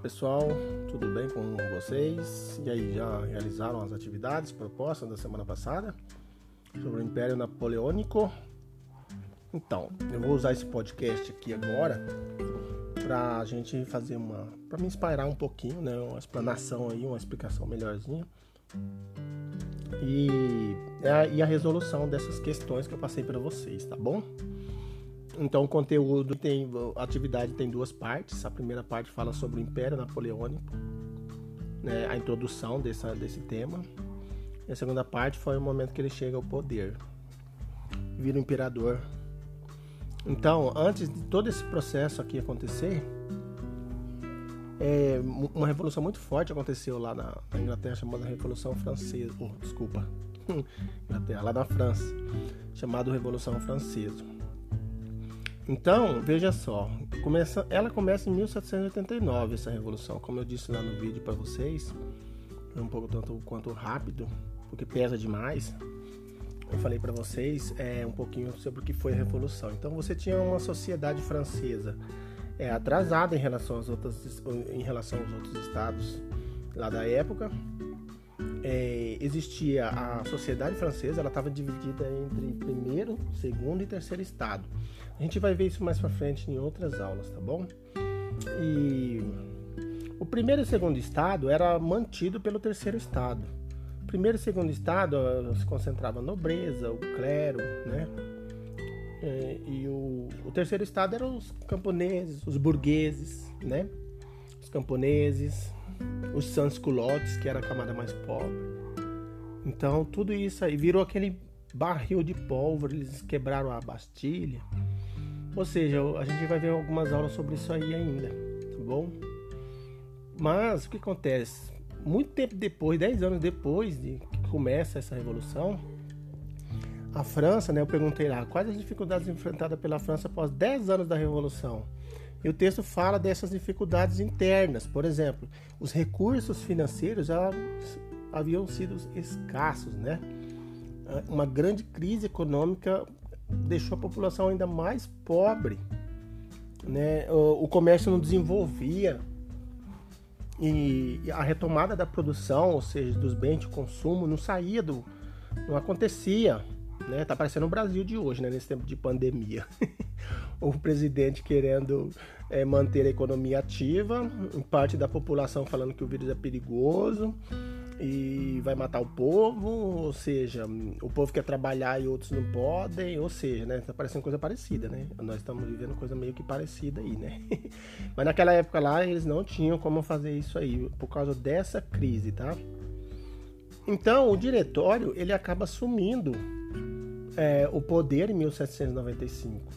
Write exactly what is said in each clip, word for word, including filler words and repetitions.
pessoal, tudo bem com vocês? E aí, já realizaram as atividades propostas da semana passada sobre o Império Napoleônico? Então, eu vou usar esse podcast aqui agora para a gente fazer uma, para me inspirar um pouquinho, né? Uma explanação aí, uma explicação melhorzinha e a, e a resolução dessas questões que eu passei para vocês, tá bom? Então, o conteúdo tem, a atividade tem duas partes. A primeira parte fala sobre o Império Napoleônico, né, a introdução dessa, desse tema. E a segunda parte foi o momento que ele chega ao poder, vira o imperador. Então, antes de todo esse processo aqui acontecer, é, uma revolução muito forte aconteceu lá na, na Inglaterra, chamada Revolução Francesa. Oh, desculpa, Inglaterra, lá na França, chamada Revolução Francesa. Então, veja só, começa, ela começa em mil setecentos e oitenta e nove, essa revolução. Como eu disse lá no vídeo para vocês, um pouco tanto quanto rápido, porque pesa demais. Eu falei para vocês é, um pouquinho sobre o que foi a revolução. Então, você tinha uma sociedade francesa é, atrasada em relação aos outros, em relação aos outros estados lá da época. É, existia a sociedade francesa, ela estava dividida entre primeiro, segundo e terceiro estado. A gente vai ver isso mais para frente em outras aulas, tá bom? E o primeiro e segundo estado era mantido pelo terceiro estado. O primeiro e segundo estado se concentrava a nobreza, o clero, né? É, e o, o terceiro estado eram os camponeses, os burgueses, né? Os camponeses, os sans-culottes, que era a camada mais pobre. Então, tudo isso aí virou aquele barril de pólvora, eles quebraram a Bastilha. Ou seja, a gente vai ver algumas aulas sobre isso aí ainda, tá bom? Mas, o que acontece? Muito tempo depois, dez anos depois de que começa essa revolução, a França, né, eu perguntei lá, quais as dificuldades enfrentadas pela França após dez anos da revolução? E o texto fala dessas dificuldades internas. Por exemplo, os recursos financeiros já haviam sido escassos, né? Uma grande crise econômica deixou a população ainda mais pobre, né? O comércio não desenvolvia e a retomada da produção, ou seja, dos bens de consumo, não saía do, não acontecia, né? Tá parecendo o Brasil de hoje, né? Nesse tempo de pandemia. O presidente querendo é, manter a economia ativa, parte da população falando que o vírus é perigoso e vai matar o povo, ou seja, o povo quer trabalhar e outros não podem, ou seja, né, tá parecendo coisa parecida, né? Nós estamos vivendo coisa meio que parecida aí, né? Mas naquela época lá eles não tinham como fazer isso aí, por causa dessa crise, tá? Então, o diretório, ele acaba assumindo é, o poder em mil setecentos e noventa e cinco.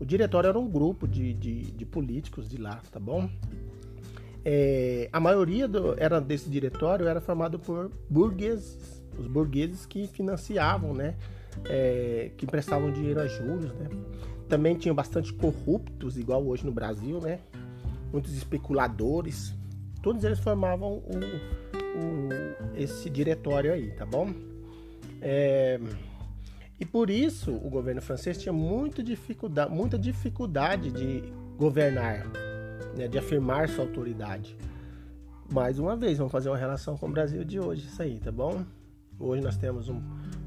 O diretório era um grupo de, de, de políticos de lá, tá bom? É, a maioria do, era desse diretório era formado por burgueses, os burgueses que financiavam, né? É, que emprestavam dinheiro a juros, né? Também tinham bastante corruptos, igual hoje no Brasil, né? Muitos especuladores. Todos eles formavam o, o, esse diretório aí, tá bom? É... E por isso o governo francês tinha muita dificuldade, muita dificuldade de governar, né, de afirmar sua autoridade. Mais uma vez, vamos fazer uma relação com o Brasil de hoje, isso aí, tá bom? Hoje nós temos um,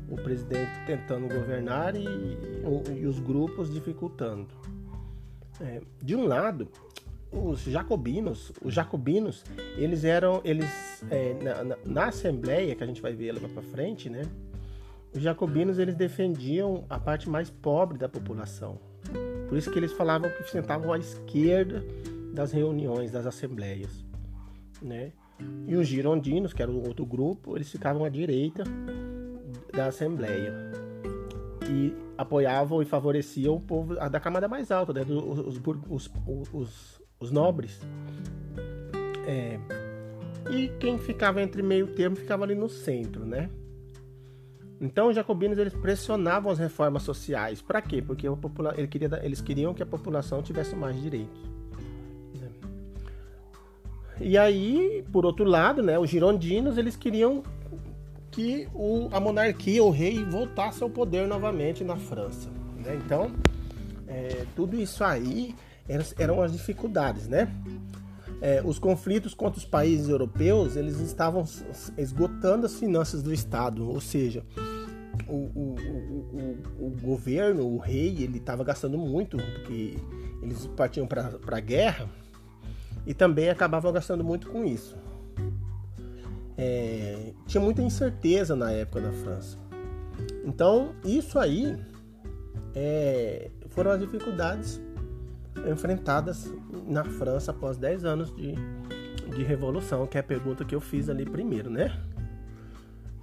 o presidente tentando governar e, e, e os grupos dificultando. É, de um lado, os jacobinos, os jacobinos, eles eram, eles é, na, na, na Assembleia, que a gente vai ver lá pra frente, né? Os jacobinos, eles defendiam a parte mais pobre da população. Por isso que eles falavam que sentavam à esquerda das reuniões, das assembleias, né? E os girondinos, que era um outro grupo, eles ficavam à direita da assembleia e apoiavam e favoreciam o povo da camada mais alta, né? os, os, os, os, os nobres. É, e quem ficava entre meio termo ficava ali no centro, né? Então, os jacobinos, eles pressionavam as reformas sociais. Para quê? Porque a popula... Ele queria... eles queriam que a população tivesse mais direitos. E aí, por outro lado, né, os girondinos, eles queriam que o... a monarquia, o rei, voltasse ao poder novamente na França, né? Então, é... tudo isso aí eram as dificuldades, né? É, os conflitos contra os países europeus, eles estavam esgotando as finanças do Estado, ou seja, o, o, o, o, o governo, o rei, ele estava gastando muito, porque eles partiam para a guerra e também acabavam gastando muito com isso. É, tinha muita incerteza na época da França. Então, isso aí é, foram as dificuldades enfrentadas na França após dez anos de, de revolução, que é a pergunta que eu fiz ali primeiro, né?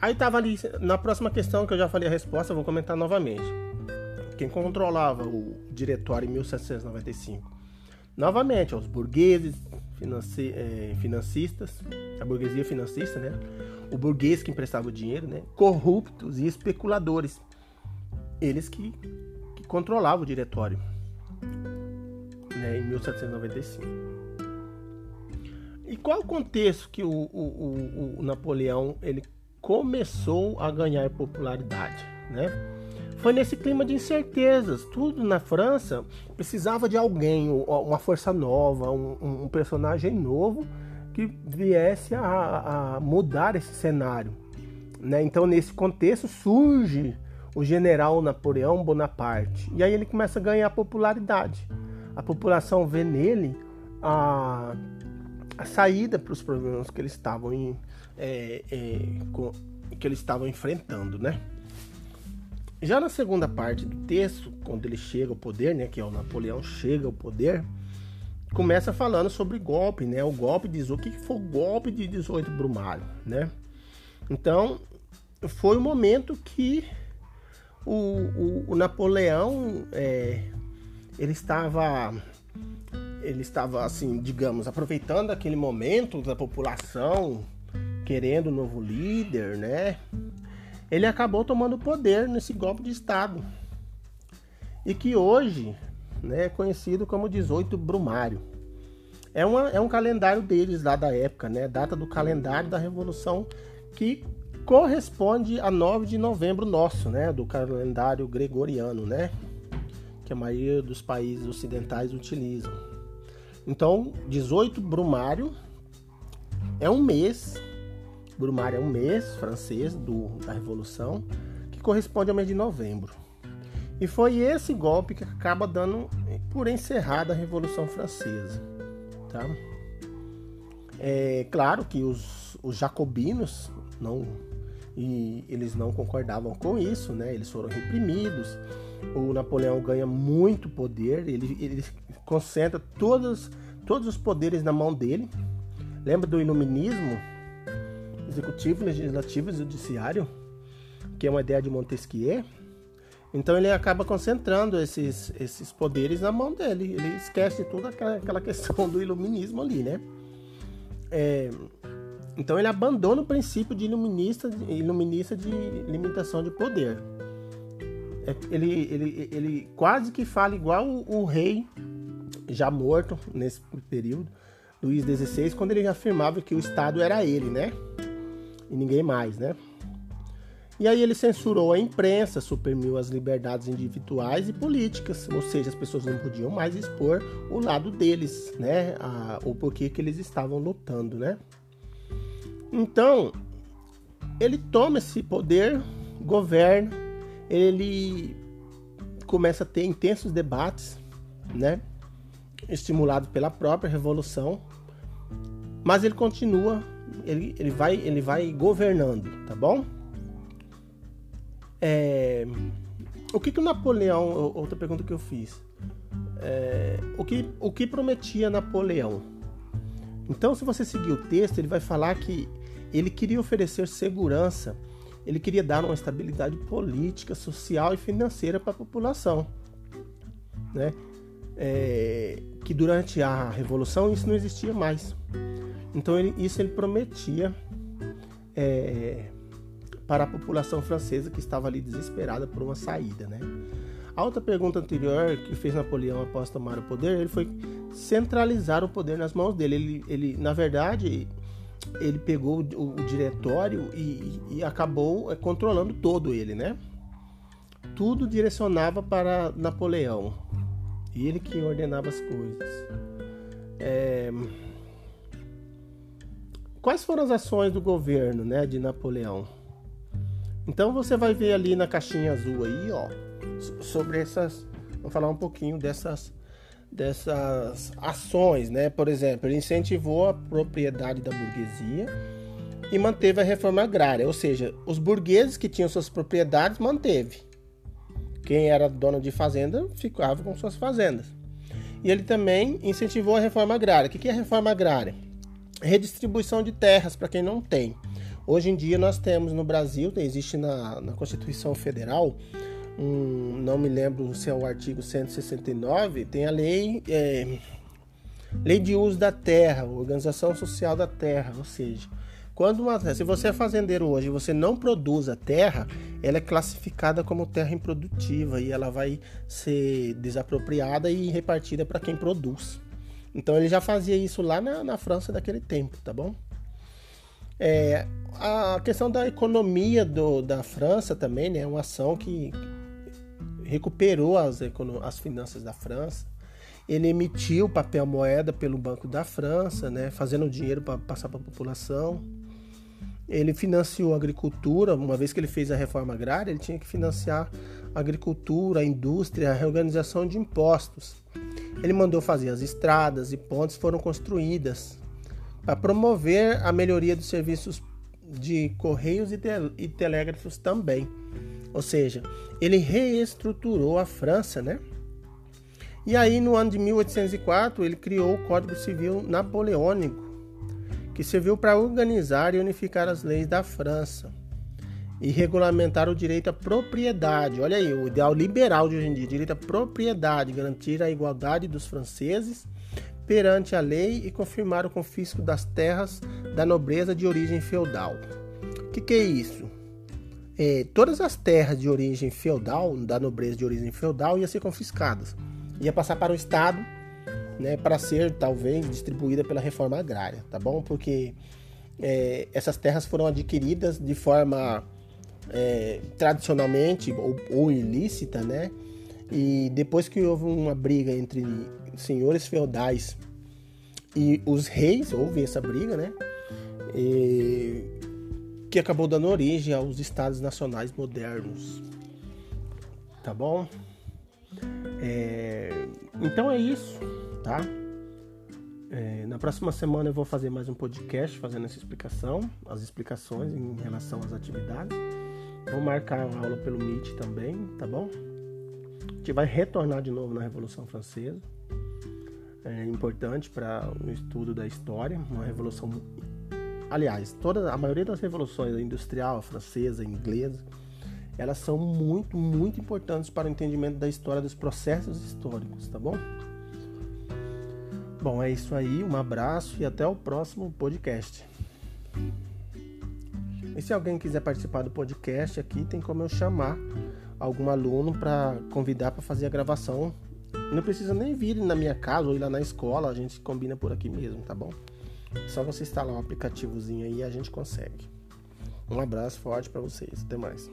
Aí tava ali, na próxima questão que eu já falei a resposta, eu vou comentar novamente. Quem controlava o diretório em mil setecentos e noventa e cinco? Novamente, os burgueses, financi, é, financistas, a burguesia financista, né? O burguês que emprestava o dinheiro, né? Corruptos e especuladores. Eles que, que controlavam o diretório. Né, em mil setecentos e noventa e cinco. E qual o contexto que o, o, o, o Napoleão ele começou a ganhar popularidade, né? Foi nesse clima de incertezas. Tudo na França precisava de alguém, uma força nova, um, um personagem novo que viesse a, a mudar esse cenário, né? Então, nesse contexto surge o general Napoleão Bonaparte. E aí ele começa a ganhar popularidade. A população vê nele a, a saída para os problemas que eles estavam em, é, é, com, que eles estavam enfrentando, né? Já na segunda parte do texto, quando ele chega ao poder, né, que é o Napoleão chega ao poder, começa falando sobre golpe, né? O golpe diz o que foi o golpe de dezoito Brumário, né? Então, foi o momento que o, o, o Napoleão é, Ele estava, ele estava assim, digamos, aproveitando aquele momento da população, querendo um novo líder, né? Ele acabou tomando poder nesse golpe de Estado. E que hoje, né, é conhecido como dezoito Brumário. É, uma, é um calendário deles lá da época, né? Data do calendário da Revolução, que corresponde a nove de novembro nosso, né? Do calendário gregoriano, né? Que a maioria dos países ocidentais utilizam. Então, dezoito Brumário é um mês, Brumário é um mês francês do, da Revolução, que corresponde ao mês de novembro. E foi esse golpe que acaba dando por encerrada a Revolução Francesa, tá? É claro que os, os jacobinos não... E eles não concordavam com isso, né? Eles foram reprimidos. O Napoleão ganha muito poder, ele, ele concentra todos, todos os poderes na mão dele. Lembra do iluminismo? Executivo, legislativo e judiciário, que é uma ideia de Montesquieu. Então ele acaba concentrando esses, esses poderes na mão dele. Ele esquece toda aquela, aquela questão do iluminismo ali, né? É... Então ele abandona o princípio de iluminista, iluminista de limitação de poder. Ele, ele, ele quase que fala igual o, o rei, já morto nesse período, Luís dezesseis, quando ele afirmava que o Estado era ele, né? E ninguém mais, né? E aí ele censurou a imprensa, suprimiu as liberdades individuais e políticas, ou seja, as pessoas não podiam mais expor o lado deles, né? A, ou porque que eles estavam lutando, né? Então, ele toma esse poder, governa, ele começa a ter intensos debates, né? Estimulado pela própria Revolução, mas ele continua, ele, ele, vai, ele vai governando, tá bom? É, o que, que o Napoleão, outra pergunta que eu fiz, é, o, que, o que prometia Napoleão? Então, se você seguir o texto, ele vai falar que ele queria oferecer segurança, ele queria dar uma estabilidade política, social e financeira para a população, né? É, que durante a Revolução isso não existia mais. Então, ele, isso ele prometia é, para a população francesa que estava ali desesperada por uma saída, né? A outra pergunta anterior que fez Napoleão após tomar o poder, ele foi centralizar o poder nas mãos dele. Ele, ele na verdade, ele pegou o, o diretório e, e acabou controlando todo ele, né? Tudo direcionava para Napoleão. Ele que ordenava as coisas. É, quais foram as ações do governo, né, de Napoleão. Então você vai ver ali na caixinha azul aí, ó, sobre essas, vou falar um pouquinho dessas dessas ações, né? Por exemplo, ele incentivou a propriedade da burguesia e manteve a reforma agrária, ou seja, os burgueses que tinham suas propriedades manteve. Quem era dono de fazenda ficava com suas fazendas. E ele também incentivou a reforma agrária. O que é reforma agrária? Redistribuição de terras para quem não tem. Hoje em dia nós temos no Brasil, existe na, na Constituição Federal, um, não me lembro se é o artigo cento e sessenta e nove, tem a lei, é, lei de uso da terra, organização social da terra, ou seja, quando uma, se você é fazendeiro hoje e você não produz a terra, ela é classificada como terra improdutiva e ela vai ser desapropriada e repartida para quem produz. Então ele já fazia isso lá na, na França daquele tempo, tá bom? É, a questão da economia do, da França também, né, é uma ação que recuperou as, as finanças da França. Ele emitiu papel moeda pelo Banco da França, né, fazendo o dinheiro para passar para a população. Ele financiou a agricultura, uma vez que ele fez a reforma agrária, ele tinha que financiar a agricultura, a indústria, a reorganização de impostos. Ele mandou fazer as estradas e pontes foram construídas para promover a melhoria dos serviços de correios e, tel- e telégrafos também. Ou seja, ele reestruturou a França, né? E aí, no ano de mil oitocentos e quatro, ele criou o Código Civil Napoleônico, que serviu para organizar e unificar as leis da França e regulamentar o direito à propriedade. Olha aí, o ideal liberal de hoje em dia, direito à propriedade, garantir a igualdade dos franceses perante a lei e confirmar o confisco das terras da nobreza de origem feudal. O que, que é isso? É, todas as terras de origem feudal, da nobreza de origem feudal, iam ser confiscadas. Ia passar para o Estado, né, para ser, talvez, distribuída pela reforma agrária, tá bom? Porque é, essas terras foram adquiridas de forma é, tradicionalmente ou, ou ilícita, né? E depois que houve uma briga entre senhores feudais e os reis, houve essa briga, né? E, que acabou dando origem aos Estados Nacionais modernos, tá bom? É, então é isso, tá? É, na próxima semana eu vou fazer mais um podcast fazendo essa explicação, as explicações em relação às atividades. Vou marcar a aula pelo Meet também, tá bom? A gente vai retornar de novo na Revolução Francesa. É importante para o estudo da história, uma revolução... Aliás, toda, a maioria das revoluções, a industrial, a francesa, a inglesa, elas são muito, muito importantes para o entendimento da história, dos processos históricos, tá bom? Bom, é isso aí, um abraço e até o próximo podcast. E se alguém quiser participar do podcast aqui, tem como eu chamar algum aluno para convidar para fazer a gravação. Não precisa nem vir na minha casa ou ir lá na escola, a gente combina por aqui mesmo, tá bom? Só você instalar um aplicativozinho aí e a gente consegue. Um abraço forte para vocês, até mais.